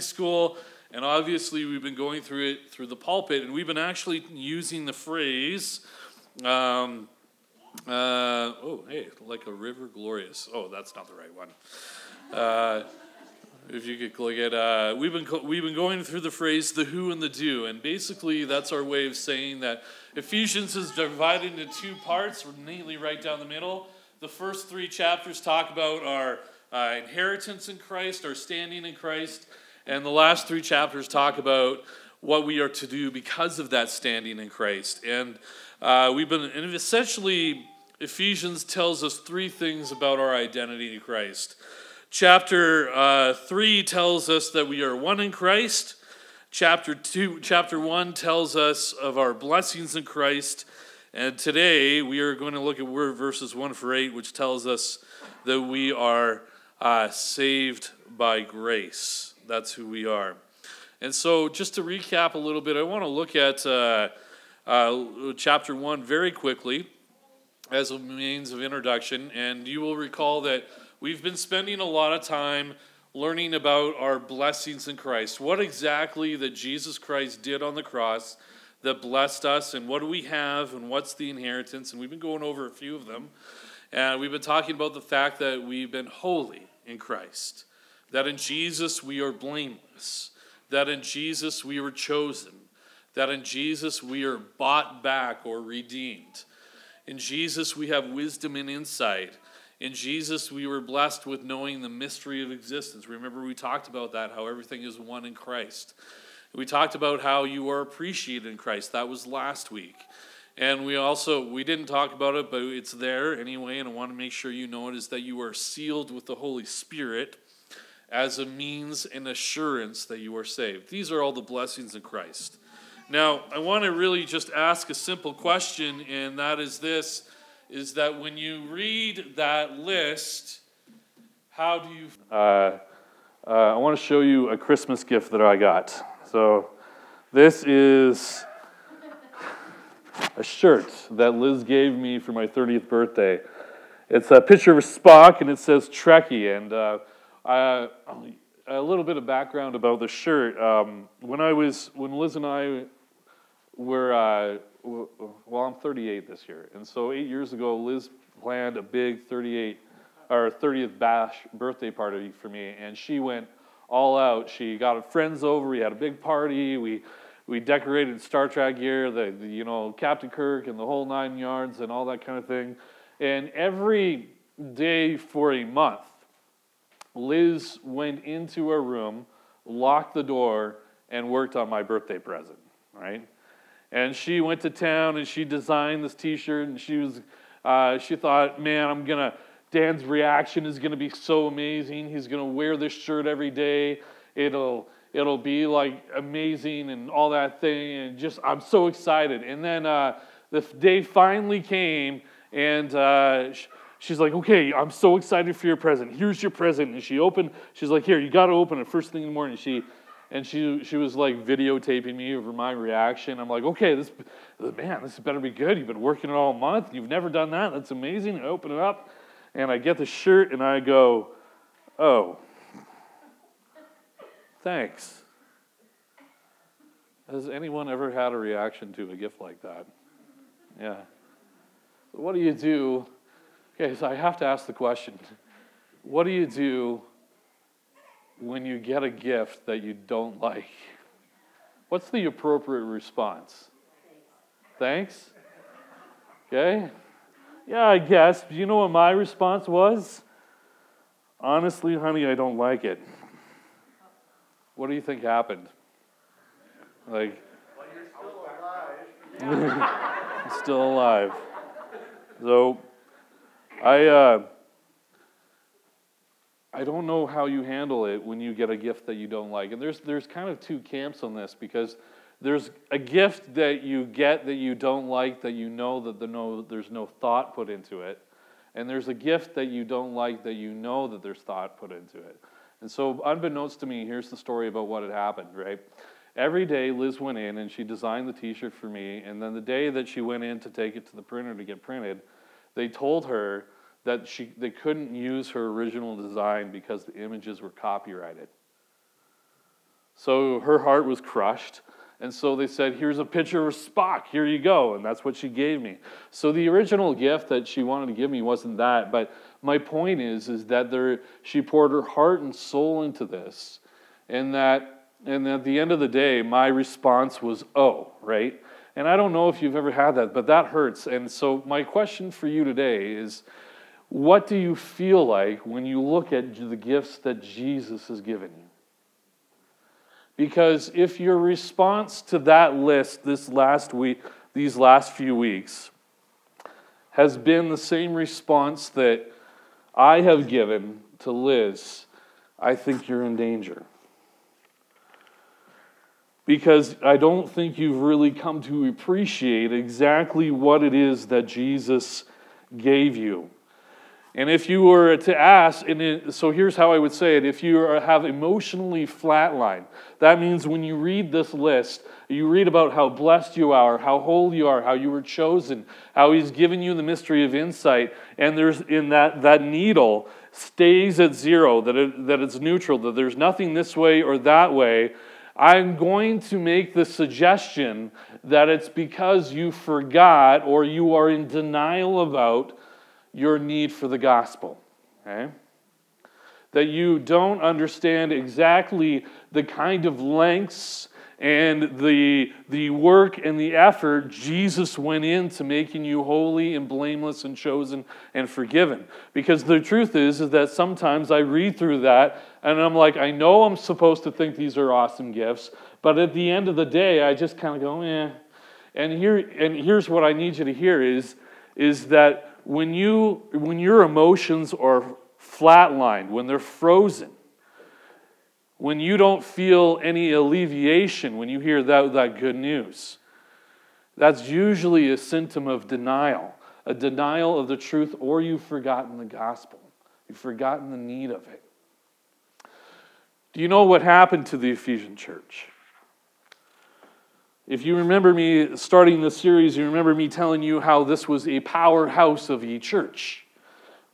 School, and obviously we've been going through it through the pulpit, and we've been actually using the phrase, like a river glorious. Oh, that's not the right one. If you could click it, we've been going through the phrase the who and the do, and basically that's our way of saying that Ephesians is divided into two parts, neatly right down the middle. The first three chapters talk about our inheritance in Christ, our standing in Christ. And the last three chapters talk about what we are to do because of that standing in Christ. And essentially, Ephesians tells us three things about our identity in Christ. Chapter 3 tells us that we are one in Christ. Chapter 1 tells us of our blessings in Christ. And today, we are going to look at verses 1-8, which tells us that we are saved by grace. That's who we are. And so just to recap a little bit, I want to look at chapter 1 very quickly as a means of introduction. And you will recall that we've been spending a lot of time learning about our blessings in Christ. What exactly that Jesus Christ did on the cross that blessed us, and what do we have, and what's the inheritance? And we've been going over a few of them. And we've been talking about the fact that we've been holy in Christ. That in Jesus we are blameless, that in Jesus we were chosen, that in Jesus we are bought back or redeemed. In Jesus we have wisdom and insight. In Jesus we were blessed with knowing the mystery of existence. Remember we talked about that, how everything is one in Christ. We talked about how you are appreciated in Christ. That was last week. And we didn't talk about it, but it's there anyway, and I want to make sure you know it, is that you are sealed with the Holy Spirit as a means and assurance that you are saved. These are all the blessings in Christ. Now, I want to really just ask a simple question, and that is this, is that when you read that list, how do you... I want to show you a Christmas gift that I got. So, this is a shirt that Liz gave me for my 30th birthday. It's a picture of Spock, and it says Trekkie, and... a little bit of background about the shirt. When Liz and I were, I'm 38 this year, and so 8 years ago, Liz planned a big 30th bash birthday party for me, and she went all out. She got friends over. We had a big party. We decorated Star Trek gear, the Captain Kirk and the whole nine yards and all that kind of thing, and every day for a month, Liz went into her room, locked the door, and worked on my birthday present, right? And she went to town, and she designed this T-shirt, and she thought, man, Dan's reaction is gonna be so amazing. He's gonna wear this shirt every day. It'll be like amazing and all that thing, and just I'm so excited. And then the day finally came, and she's like, okay, I'm so excited for your present. Here's your present. And she's like, here, you got to open it first thing in the morning. She was like videotaping me over my reaction. I'm like, okay, this better be good. You've been working it all month. You've never done that. That's amazing. I open it up, and I get the shirt, and I go, oh, thanks. Has anyone ever had a reaction to a gift like that? Yeah. So what do you do? Okay, so I have to ask the question, what do you do when you get a gift that you don't like? What's the appropriate response? Thanks? Okay? Yeah, I guess. Do you know what my response was? Honestly, honey, I don't like it. What do you think happened? Well, you're still alive. I'm still alive. So... I don't know how you handle it when you get a gift that you don't like. And there's kind of two camps on this, because there's a gift that you get that you don't like, that you know that there's no thought put into it. And there's a gift that you don't like that you know that there's thought put into it. And so unbeknownst to me, here's the story about what had happened, right? Every day Liz went in and she designed the T-shirt for me, and then the day that she went in to take it to the printer to get printed, they told her that they couldn't use her original design because the images were copyrighted. So her heart was crushed. And so they said, here's a picture of Spock, here you go. And that's what she gave me. So the original gift that she wanted to give me wasn't that. But my point is that she poured her heart and soul into this. And at the end of the day, my response was, oh, right? And I don't know if you've ever had that, but that hurts. And so my question for you today is, what do you feel like when you look at the gifts that Jesus has given you? Because if your response to that list these last few weeks, has been the same response that I have given to Liz, I think you're in danger. Because I don't think you've really come to appreciate exactly what it is that Jesus gave you. And if you were to ask, so here's how I would say it, if you have emotionally flatlined, that means when you read this list, you read about how blessed you are, how holy you are, how you were chosen, how he's given you the mystery of insight, and there's in that needle stays at zero, that it's neutral, that there's nothing this way or that way, I'm going to make the suggestion that it's because you forgot or you are in denial about your need for the gospel, okay? That you don't understand exactly the kind of lengths and the work and the effort Jesus went into making you holy and blameless and chosen and forgiven. Because the truth is that sometimes I read through that and I'm like, I know I'm supposed to think these are awesome gifts, but at the end of the day, I just kind of go, eh. And here's what I need you to hear is that when your emotions are flatlined, when they're frozen, when you don't feel any alleviation when you hear that good news, that's usually a symptom of denial, a denial of the truth, or you've forgotten the gospel. You've forgotten the need of it. Do you know what happened to the Ephesian church? If you remember me starting this series, you remember me telling you how this was a powerhouse of a church,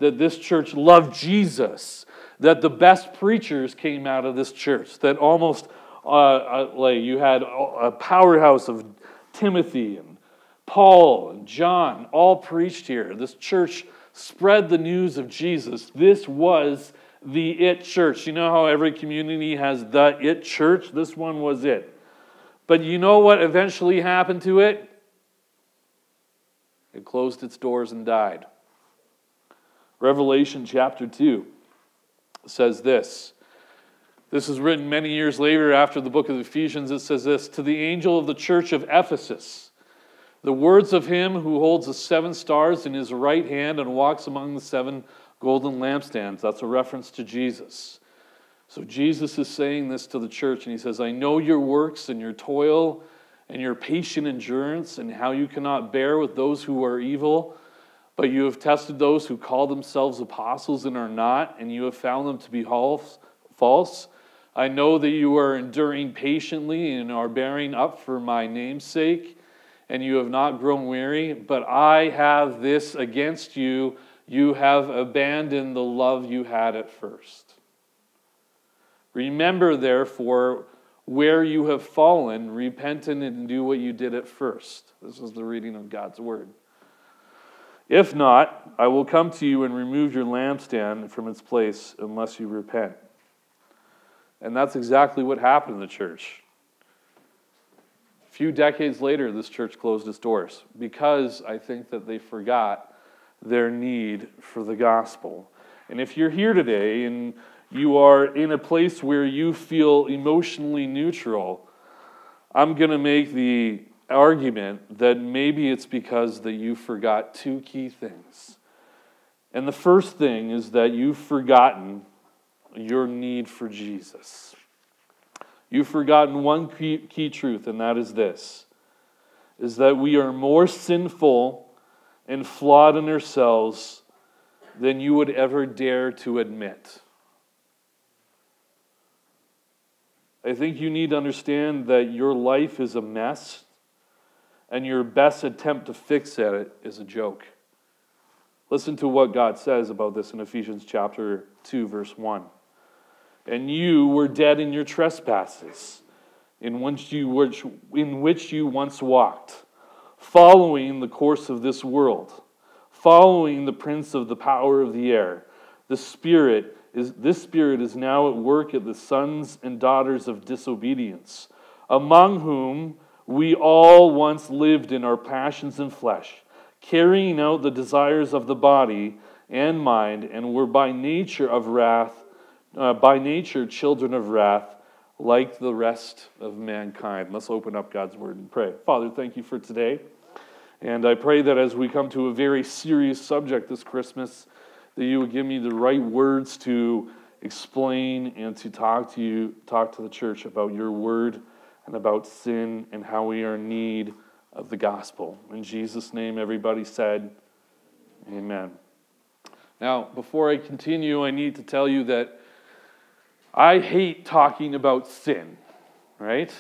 that this church loved Jesus, that the best preachers came out of this church, that almost like you had a powerhouse of Timothy and Paul and John all preached here. This church spread the news of Jesus. This was the it church. You know how every community has the it church? This one was it. But you know what eventually happened to it? It closed its doors and died. Revelation chapter 2 says this. This is written many years later after the book of Ephesians. It says this, to the angel of the church of Ephesus, the words of him who holds the seven stars in his right hand and walks among the seven golden lampstands. That's a reference to Jesus. So Jesus is saying this to the church, and he says, I know your works and your toil and your patient endurance and how you cannot bear with those who are evil, but you have tested those who call themselves apostles and are not, and you have found them to be false. I know that you are enduring patiently and are bearing up for my name's sake, and you have not grown weary, but I have this against you. You have abandoned the love you had at first. Remember, therefore, where you have fallen, repent and do what you did at first. This is the reading of God's word. If not, I will come to you and remove your lampstand from its place unless you repent. And that's exactly what happened in the church. A few decades later, this church closed its doors because I think that they forgot their need for the gospel. And if you're here today and you are in a place where you feel emotionally neutral, I'm going to make the argument that maybe it's because that you forgot two key things. And the first thing is that you've forgotten your need for Jesus. You've forgotten one key truth, and that is this, is that we are more sinful and flawed in ourselves than you would ever dare to admit. I think you need to understand that your life is a mess and your best attempt to fix it is a joke. Listen to what God says about this in Ephesians chapter 2, verse 1. And you were dead in your trespasses in which you once walked, following the course of this world, following the prince of the power of the air. This spirit is now at work at the sons and daughters of disobedience, among whom we all once lived in our passions and flesh, carrying out the desires of the body and mind, and were by nature children of wrath, like the rest of mankind. Let's open up God's word and pray. Father, thank you for today. And I pray that as we come to a very serious subject this Christmas, that you would give me the right words to explain and to talk to the church about your word and about sin and how we are in need of the gospel. In Jesus' name, everybody said, amen. Now, before I continue, I need to tell you that I hate talking about sin, right?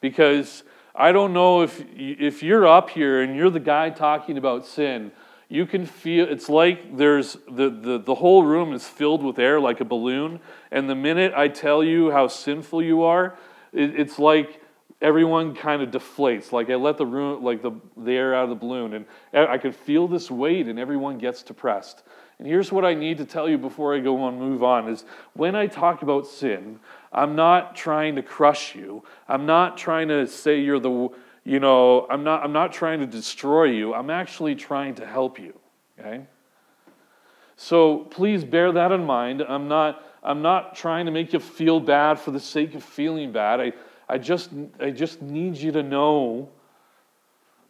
Because I don't know if you're up here and you're the guy talking about sin, you can feel, it's like there's the whole room is filled with air like a balloon, and the minute I tell you how sinful you are, it's like everyone kind of deflates. Like I let the air out of the balloon, and I can feel this weight, and everyone gets depressed. And here's what I need to tell you before I go on, move on, is when I talk about sin, I'm not trying to crush you. I'm not trying to say you're the... I'm not trying to destroy you. I'm actually trying to help you, okay? So please bear that in mind. I'm not trying to make you feel bad for the sake of feeling bad. I just need you to know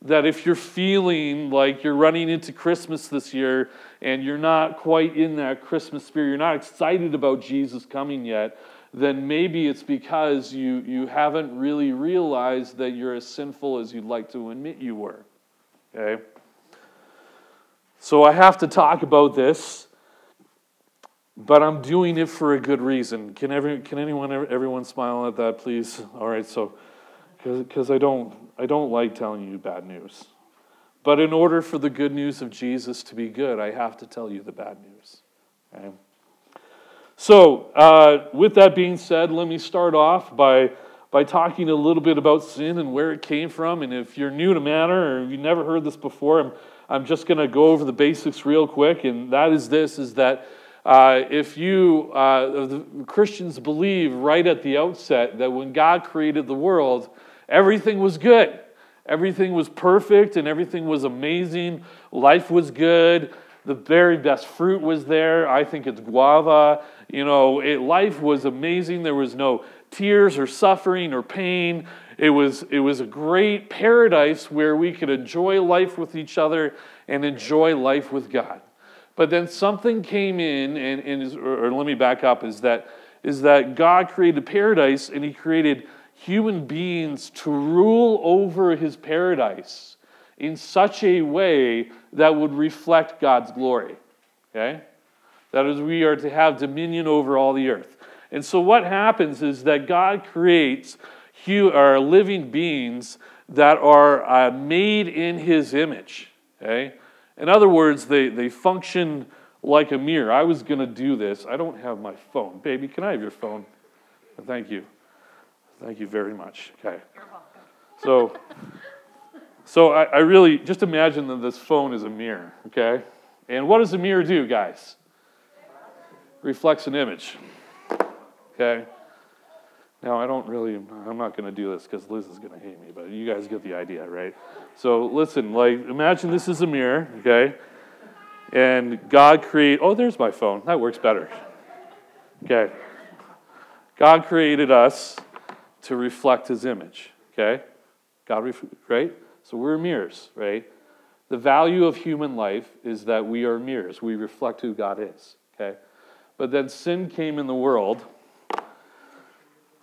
that if you're feeling like you're running into Christmas this year and you're not quite in that Christmas spirit, you're not excited about Jesus coming yet, then maybe it's because you haven't really realized that you're as sinful as you'd like to admit you were, okay? So I have to talk about this, but I'm doing it for a good reason. Can everyone smile at that, please? All right, so, because I don't like telling you bad news. But in order for the good news of Jesus to be good, I have to tell you the bad news, okay? So, with that being said, let me start off by talking a little bit about sin and where it came from. And if you're new to Manor or you've never heard this before, I'm just going to go over the basics real quick. And that is this, is that the Christians believe right at the outset that when God created the world, everything was good. Everything was perfect and everything was amazing. Life was good. The very best fruit was there. I think it's guava. Life was amazing. There was no tears or suffering or pain. It was a great paradise where we could enjoy life with each other and enjoy life with God. But then something came in, and let me back up, is that God created paradise and he created human beings to rule over his paradise in such a way that would reflect God's glory, okay? That is, we are to have dominion over all the earth. And so what happens is that God creates living beings that are made in his image, okay? In other words, they function like a mirror. I was going to do this. I don't have my phone. Baby, can I have your phone? Thank you. Thank you very much. Okay. You're welcome. So I really, just imagine that this phone is a mirror, okay? And what does a mirror do, guys? Reflects an image, okay? Now, I'm not going to do this because Liz is going to hate me, but you guys get the idea, right? So listen, imagine this is a mirror, okay? And there's my phone. That works better. Okay. God created us to reflect his image, okay? Right? So we're mirrors, right? The value of human life is that we are mirrors. We reflect who God is, okay? But then sin came in the world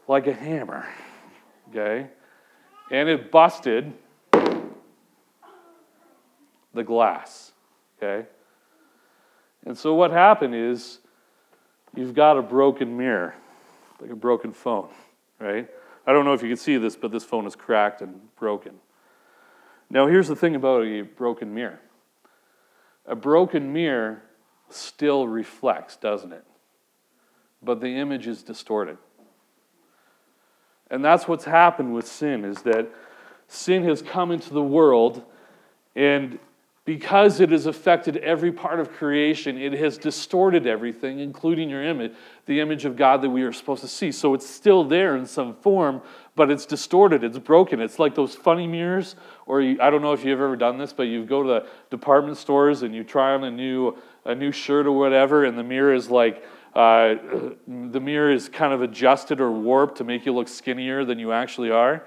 like a hammer, okay? And it busted the glass, okay? And so what happened is you've got a broken mirror, like a broken phone, right? I don't know if you can see this, but this phone is cracked and broken. Now, here's the thing about a broken mirror. A broken mirror still reflects, doesn't it? But the image is distorted. And that's what's happened with sin, is that sin has come into the world, and because it has affected every part of creation, it has distorted everything, including your image, the image of God that we are supposed to see. So it's still there in some form, but it's distorted, it's broken. It's like those funny mirrors, or I don't know if you've ever done this, but you go to the department stores and you try on a new shirt or whatever, and the mirror is like, the mirror is kind of adjusted or warped to make you look skinnier than you actually are.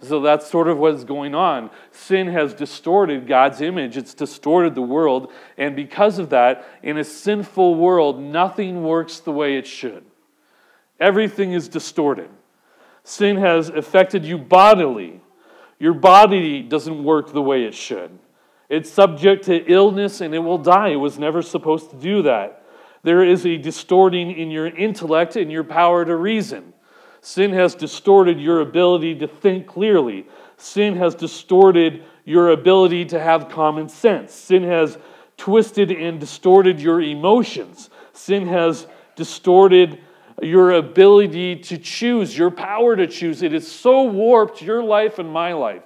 So that's sort of what's going on. Sin has distorted God's image. It's distorted the world. And because of that, in a sinful world, nothing works the way it should. Everything is distorted. Sin has affected you bodily. Your body doesn't work the way it should. It's subject to illness and it will die. It was never supposed to do that. There is a distorting in your intellect and your power to reason. Sin has distorted your ability to think clearly. Sin has distorted your ability to have common sense. Sin has twisted and distorted your emotions. Sin has distorted your ability to choose, your power to choose. It is so warped, your life and my life,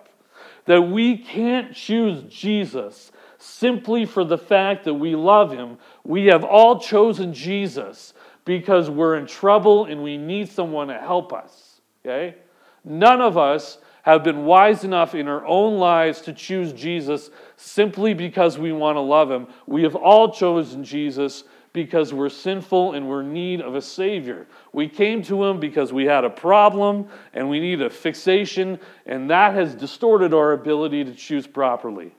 that we can't choose Jesus simply for the fact that we love him. We have all chosen Jesus because we're in trouble and we need someone to help us. Okay? None of us have been wise enough in our own lives to choose Jesus simply because we want to love him. We have all chosen Jesus because we're sinful and we're in need of a Savior. We came to him because we had a problem and we need a fixation, and that has distorted our ability to choose properly.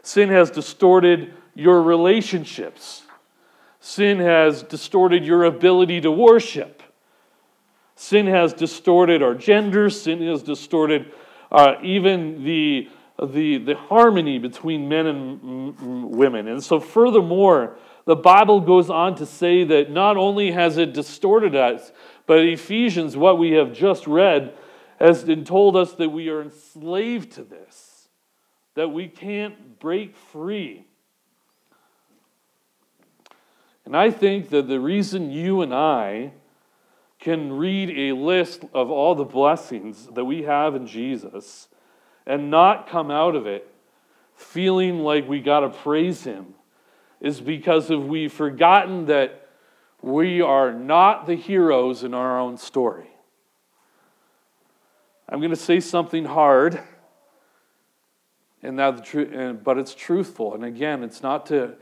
Sin has distorted your relationships. Sin has distorted your ability to worship. Sin has distorted our gender. Sin has distorted even the harmony between men and women. And so furthermore, the Bible goes on to say that not only has it distorted us, but Ephesians, what we have just read, has been told us that we are enslaved to this, that we can't break free. And I think that the reason you and I can read a list of all the blessings that we have in Jesus and not come out of it feeling like we got to praise him is because of we've forgotten that we are not the heroes in our own story. I'm going to say something hard, and but it's truthful. And again, it's not to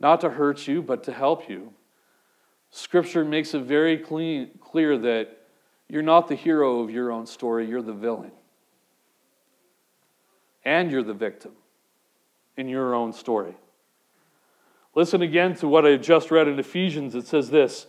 hurt you, but to help you. Scripture makes it very clear that you're not the hero of your own story, you're the villain. And you're the victim in your own story. Listen again to what I just read in Ephesians. It says this,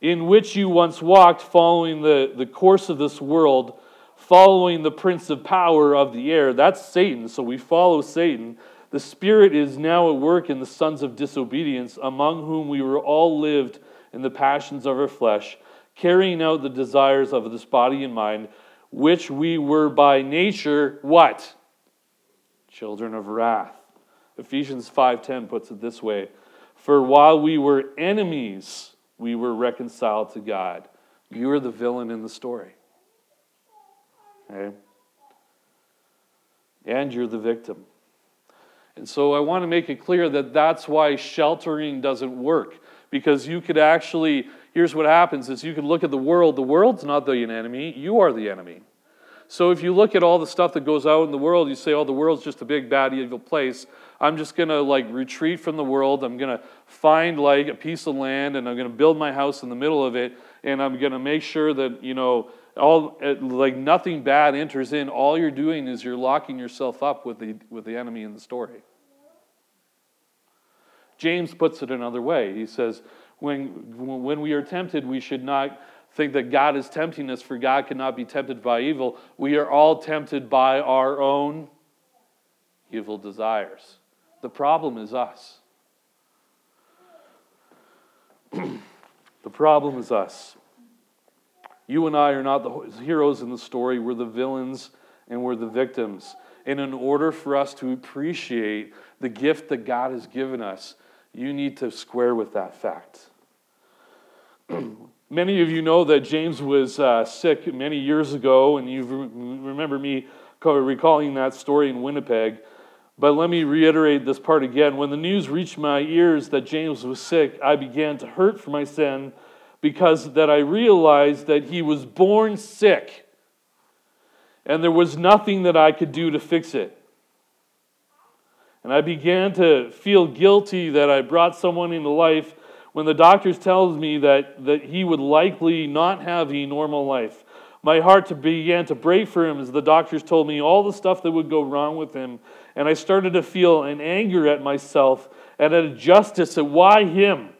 in which you once walked following the course of this world, following the prince of power of the air. That's Satan, so we follow Satan. The Spirit is now at work in the sons of disobedience, among whom we were all lived in the passions of our flesh, carrying out the desires of this body and mind, which we were by nature, what? Children of wrath. Ephesians 5:10 puts it this way, for while we were enemies, we were reconciled to God. You are the villain in the story. Okay? And you're the victim. And so I want to make it clear that that's why sheltering doesn't work. Because you could actually, here's what happens, is you could look at the world. The world's not the enemy. You are the enemy. So if you look at all the stuff that goes out in the world, you say, oh, the world's just a big, bad, evil place. I'm just going to retreat from the world. I'm going to find a piece of land, and I'm going to build my house in the middle of it. And I'm going to make sure that, nothing bad enters in. All you're doing is you're locking yourself up with the enemy in the story. James puts it another way. He says, when we are tempted, we should not think that God is tempting us, for God cannot be tempted by evil. We are all tempted by our own evil desires. The problem is us. The problem is us. You and I are not the heroes in the story. We're the villains and we're the victims. And in order for us to appreciate the gift that God has given us, you need to square with that fact. Many of you know that James was sick many years ago, and you remember me recalling that story in Winnipeg. But let me reiterate this part again. When the news reached my ears that James was sick, I began to hurt for my sin, because that I realized that he was born sick, and there was nothing that I could do to fix it. And I began to feel guilty that I brought someone into life when the doctors tells me that he would likely not have a normal life. My heart began to break for him as the doctors told me all the stuff that would go wrong with him. And I started to feel an anger at myself and at injustice at why him.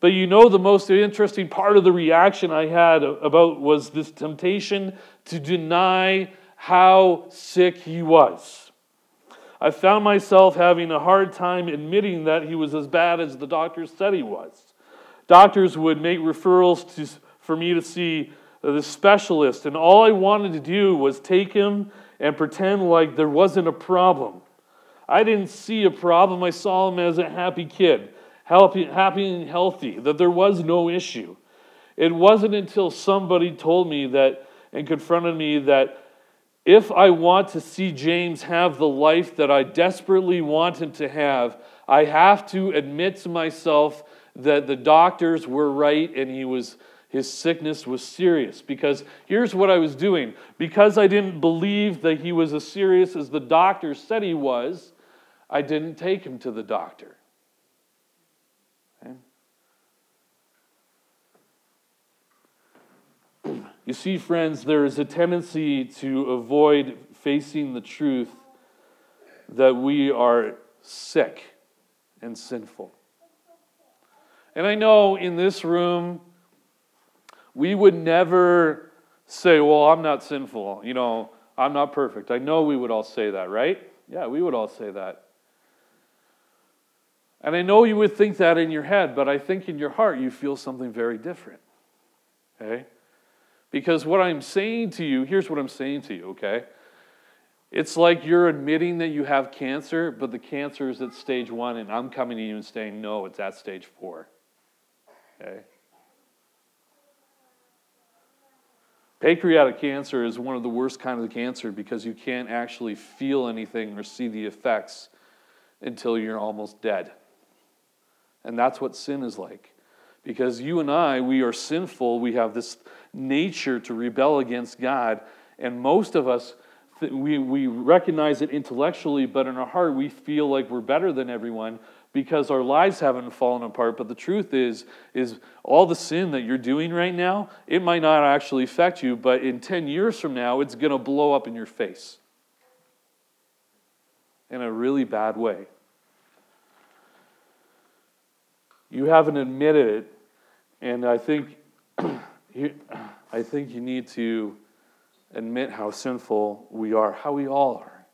But you know, the most interesting part of the reaction I had about was this temptation to deny how sick he was. I found myself having a hard time admitting that he was as bad as the doctors said he was. Doctors would make referrals for me to see the specialist, and all I wanted to do was take him and pretend like there wasn't a problem. I didn't see a problem. I saw him as a happy kid, happy and healthy, that there was no issue. It wasn't until somebody told me that and confronted me that if I want to see James have the life that I desperately want him to have, I have to admit to myself that the doctors were right and his sickness was serious. Because here's what I was doing. Because I didn't believe that he was as serious as the doctor said he was, I didn't take him to the doctor. You see, friends, there is a tendency to avoid facing the truth that we are sick and sinful. And I know in this room, we would never say, well, I'm not sinful, I'm not perfect. I know we would all say that, right? Yeah, we would all say that. And I know you would think that in your head, but I think in your heart you feel something very different, okay? Because what I'm saying to you, here's what I'm saying to you, okay? It's like you're admitting that you have cancer, but the cancer is at stage 1, and I'm coming to you and saying, no, it's at stage 4, okay? Pancreatic cancer is one of the worst kind of cancer because you can't actually feel anything or see the effects until you're almost dead. And that's what sin is like. Because you and I, we are sinful. We have this nature to rebel against God. And most of us, we recognize it intellectually, but in our heart, we feel like we're better than everyone because our lives haven't fallen apart. But the truth is all the sin that you're doing right now, it might not actually affect you, but in 10 years from now, it's going to blow up in your face in a really bad way. You haven't admitted it, and I think you need to admit how sinful we are, how we all are,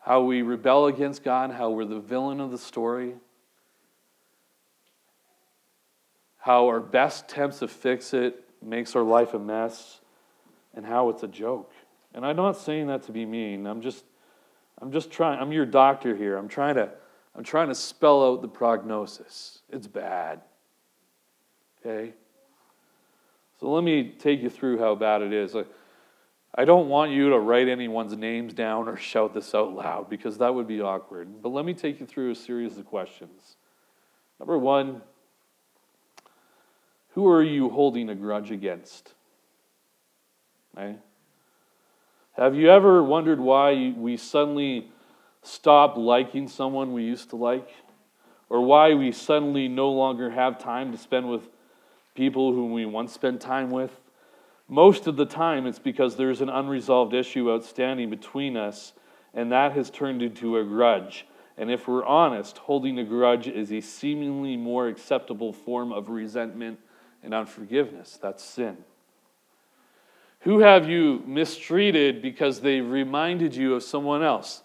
how we rebel against God, how we're the villain of the story, how our best attempts to fix it makes our life a mess, and how it's a joke. And I'm not saying that to be mean. I'm just trying. I'm your doctor here. I'm trying to spell out the prognosis. It's bad. Okay? So let me take you through how bad it is. I don't want you to write anyone's names down or shout this out loud because that would be awkward. But let me take you through a series of questions. Number 1, who are you holding a grudge against? Okay? Have you ever wondered why we suddenly stop liking someone we used to like, or why we suddenly no longer have time to spend with people whom we once spent time with? Most of the time, it's because there's an unresolved issue outstanding between us, and that has turned into a grudge. And if we're honest, holding a grudge is a seemingly more acceptable form of resentment and unforgiveness. That's sin. Who have you mistreated because they reminded you of someone else?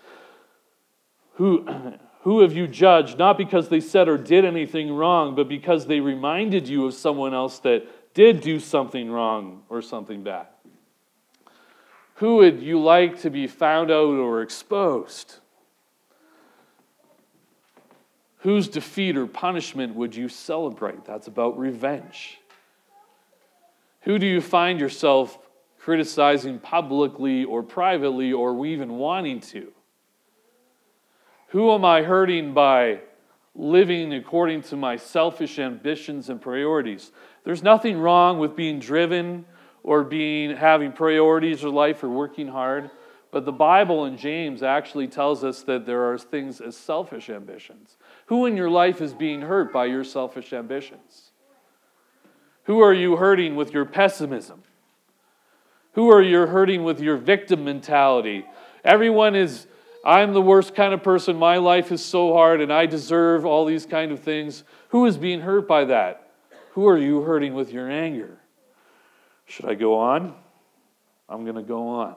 Who have you judged, not because they said or did anything wrong, but because they reminded you of someone else that did do something wrong or something bad? Who would you like to be found out or exposed? Whose defeat or punishment would you celebrate? That's about revenge. Who do you find yourself criticizing publicly or privately or even wanting to? Who am I hurting by living according to my selfish ambitions and priorities? There's nothing wrong with being driven or having priorities in life or working hard, but the Bible in James actually tells us that there are things as selfish ambitions. Who in your life is being hurt by your selfish ambitions? Who are you hurting with your pessimism? Who are you hurting with your victim mentality? Everyone is, I'm the worst kind of person, my life is so hard, and I deserve all these kind of things. Who is being hurt by that? Who are you hurting with your anger? Should I go on? I'm going to go on.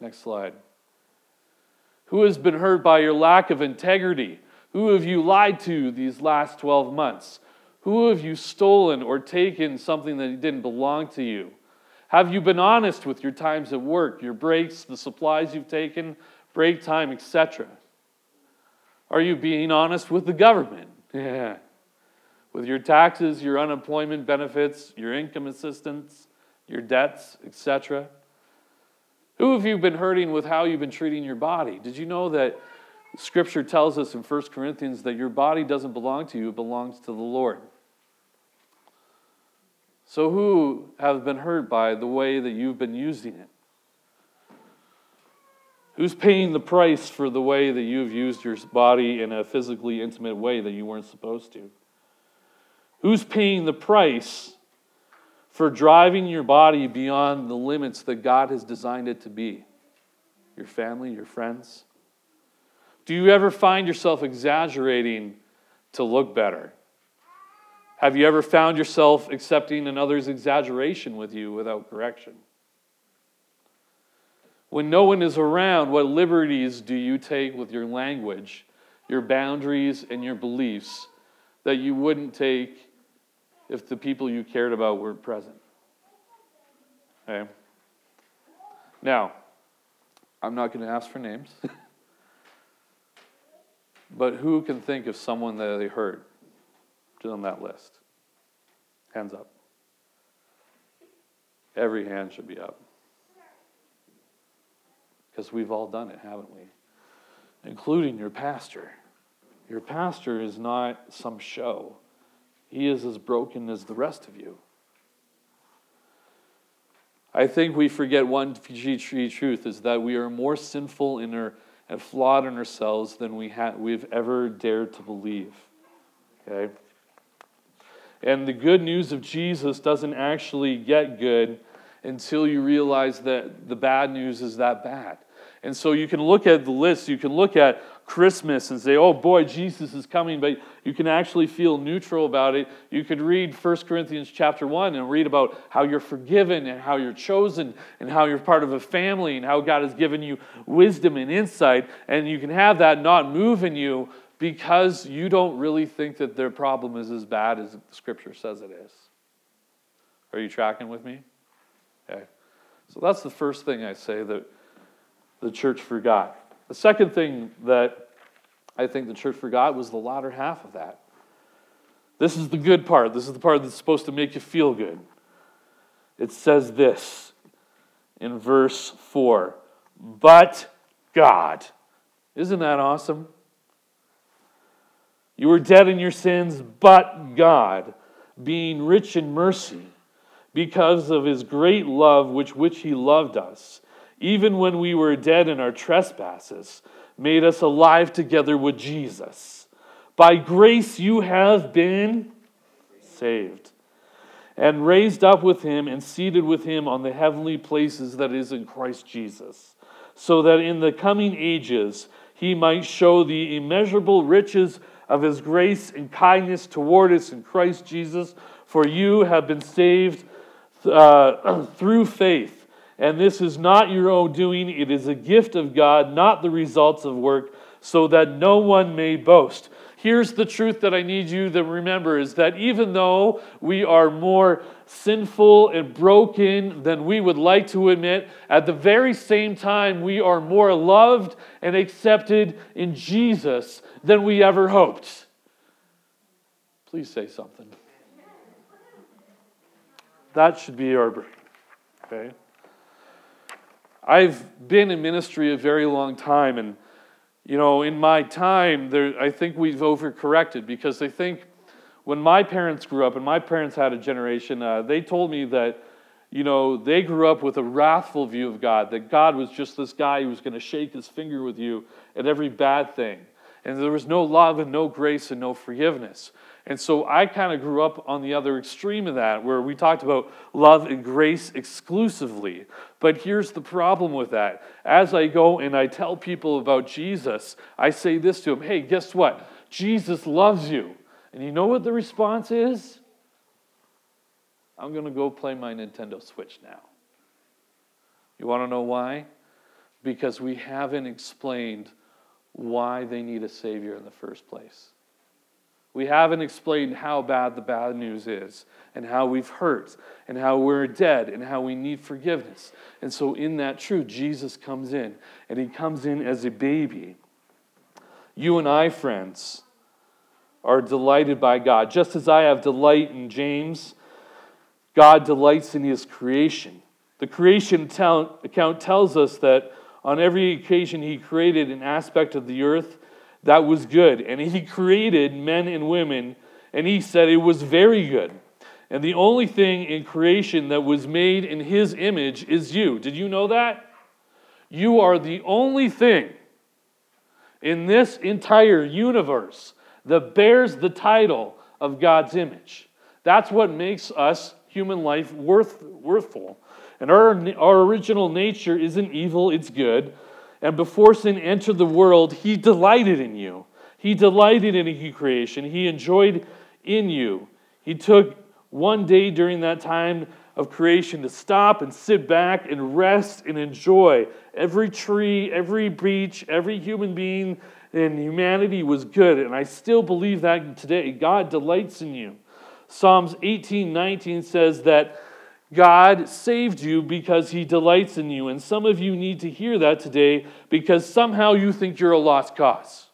Next slide. Who has been hurt by your lack of integrity? Who have you lied to these last 12 months? Who have you stolen or taken something that didn't belong to you? Have you been honest with your times at work, your breaks, the supplies you've taken, break time, etc.? Are you being honest with the government? Yeah. With your taxes, your unemployment benefits, your income assistance, your debts, etc.? Who have you been hurting with how you've been treating your body? Did you know that Scripture tells us in 1 Corinthians that your body doesn't belong to you, it belongs to the Lord? So who have been hurt by the way that you've been using it? Who's paying the price for the way that you've used your body in a physically intimate way that you weren't supposed to? Who's paying the price for driving your body beyond the limits that God has designed it to be? Your family, your friends? Do you ever find yourself exaggerating to look better? Have you ever found yourself accepting another's exaggeration with you without correction? When no one is around, what liberties do you take with your language, your boundaries, and your beliefs that you wouldn't take if the people you cared about weren't present? Okay. Now, I'm not going to ask for names, but who can think of someone that they hurt on that list? Hands up. Every hand should be up. Because we've all done it, haven't we? Including your pastor. Your pastor is not some show. He is as broken as the rest of you. I think we forget one key truth is that we are more sinful and flawed in ourselves than we've ever dared to believe. Okay? And the good news of Jesus doesn't actually get good until you realize that the bad news is that bad. And so you can look at the list, you can look at Christmas and say, oh boy, Jesus is coming, but you can actually feel neutral about it. You could read 1 Corinthians chapter 1 and read about how you're forgiven and how you're chosen and how you're part of a family and how God has given you wisdom and insight, and you can have that not move in you because you don't really think that their problem is as bad as Scripture says it is. Are you tracking with me? Okay. So that's the first thing I say that the church forgot. The second thing that I think the church forgot was the latter half of that. This is the good part. This is the part that's supposed to make you feel good. It says this in verse 4, but God. Isn't that awesome? You were dead in your sins, but God, being rich in mercy, because of his great love which he loved us, even when we were dead in our trespasses, made us alive together with Jesus. By grace you have been saved, and raised up with him and seated with him on the heavenly places, that is, in Christ Jesus, so that in the coming ages he might show the immeasurable riches of his grace and kindness toward us in Christ Jesus. For you have been saved through faith, and this is not your own doing. It is a gift of God, not the results of work, so that no one may boast. Here's the truth that I need you to remember, is that even though we are more sinful and broken than we would like to admit, at the very same time, we are more loved and accepted in Jesus than we ever hoped. Please say something. That should be our burden, okay? I've been in ministry a very long time, and in my time, I think we've overcorrected, because I think when my parents grew up, and my parents had a generation, they told me that, they grew up with a wrathful view of God, that God was just this guy who was going to shake his finger with you at every bad thing. And there was no love and no grace and no forgiveness. And so I kind of grew up on the other extreme of that, where we talked about love and grace exclusively. But here's the problem with that. As I go and I tell people about Jesus, I say this to them, hey, guess what? Jesus loves you. And you know what the response is? I'm going to go play my Nintendo Switch now. You want to know why? Because we haven't explained why they need a Savior in the first place. We haven't explained how bad the bad news is, and how we've hurt, and how we're dead, and how we need forgiveness. And so in that truth, Jesus comes in, and he comes in as a baby. You and I, friends, are delighted by God. Just as I have delight in James, God delights in his creation. The creation account tells us that on every occasion he created an aspect of the earth that was good. And he created men and women, and he said it was very good. And the only thing in creation that was made in his image is you. Did you know that? You are the only thing in this entire universe that bears the title of God's image. That's what makes us, human life, worthful. And our original nature isn't evil, it's good. And before sin entered the world, he delighted in you. He delighted in creation. He enjoyed in you. He took one day during that time of creation to stop and sit back and rest and enjoy. Every tree, every beach, every human being in humanity was good. And I still believe that today. God delights in you. Psalms 18:19 says that God saved you because he delights in you. And some of you need to hear that today, because somehow you think you're a lost cause.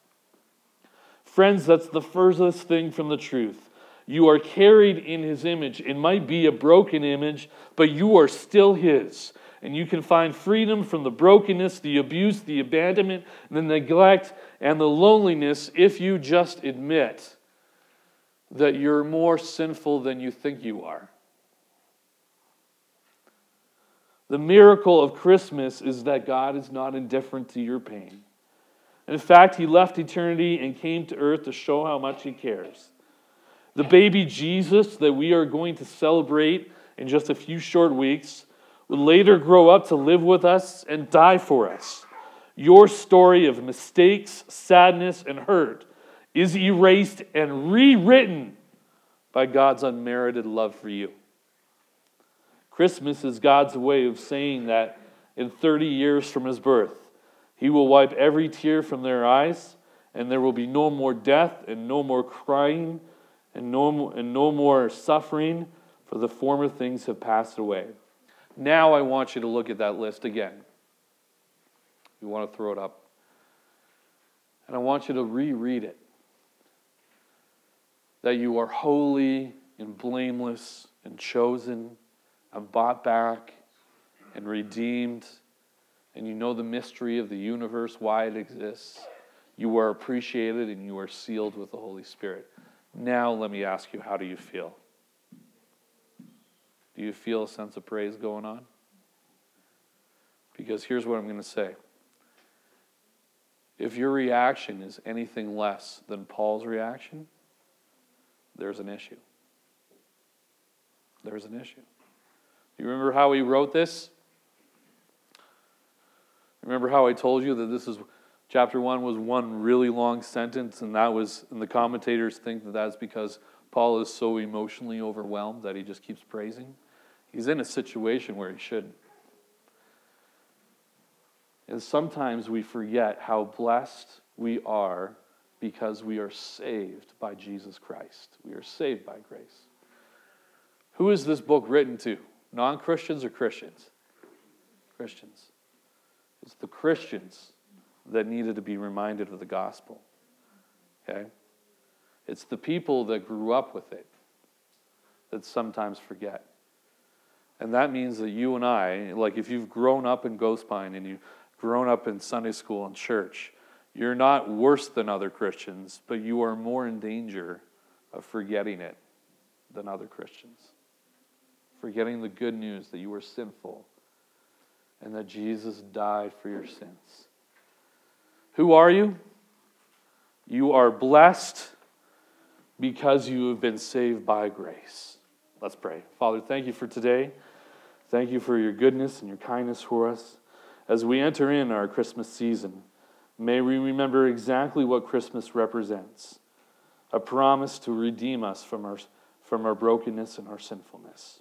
Friends, that's the furthest thing from the truth. You are carried in his image. It might be a broken image, but you are still his. And you can find freedom from the brokenness, the abuse, the abandonment, the neglect, and the loneliness if you just admit that you're more sinful than you think you are. The miracle of Christmas is that God is not indifferent to your pain. In fact, he left eternity and came to earth to show how much he cares. The baby Jesus that we are going to celebrate in just a few short weeks will later grow up to live with us and die for us. Your story of mistakes, sadness, and hurt is erased and rewritten by God's unmerited love for you. Christmas is God's way of saying that in 30 years from his birth, he will wipe every tear from their eyes, and there will be no more death and no more crying and no more suffering, for the former things have passed away. Now I want you to look at that list again. You want to throw it up. And I want you to reread it. That you are holy and blameless and chosen and bought back and redeemed, and you know the mystery of the universe, why it exists. You are appreciated, and you are sealed with the Holy Spirit. Now let me ask you, how do you feel? Do you feel a sense of praise going on? Because here's what I'm going to say. If your reaction is anything less than Paul's reaction, there's an issue. There's an issue. You remember how he wrote this? Remember how I told you that this is, chapter 1 was one really long sentence, and that was, and the commentators think that that's because Paul is so emotionally overwhelmed that he just keeps praising. He's in a situation where he shouldn't. And sometimes we forget how blessed we are because we are saved by Jesus Christ. We are saved by grace. Who is this book written to? Non-Christians or Christians? Christians. It's the Christians that needed to be reminded of the gospel. Okay? It's the people that grew up with it that sometimes forget. And that means that you and I, like if you've grown up in Ghost Pine and you've grown up in Sunday school and church, you're not worse than other Christians, but you are more in danger of forgetting it than other Christians. Forgetting the good news that you were sinful and that Jesus died for your sins. Who are you? You are blessed because you have been saved by grace. Let's pray. Father, thank you for today. Thank you for your goodness and your kindness for us. As we enter in our Christmas season, may we remember exactly what Christmas represents, a promise to redeem us from our brokenness and our sinfulness.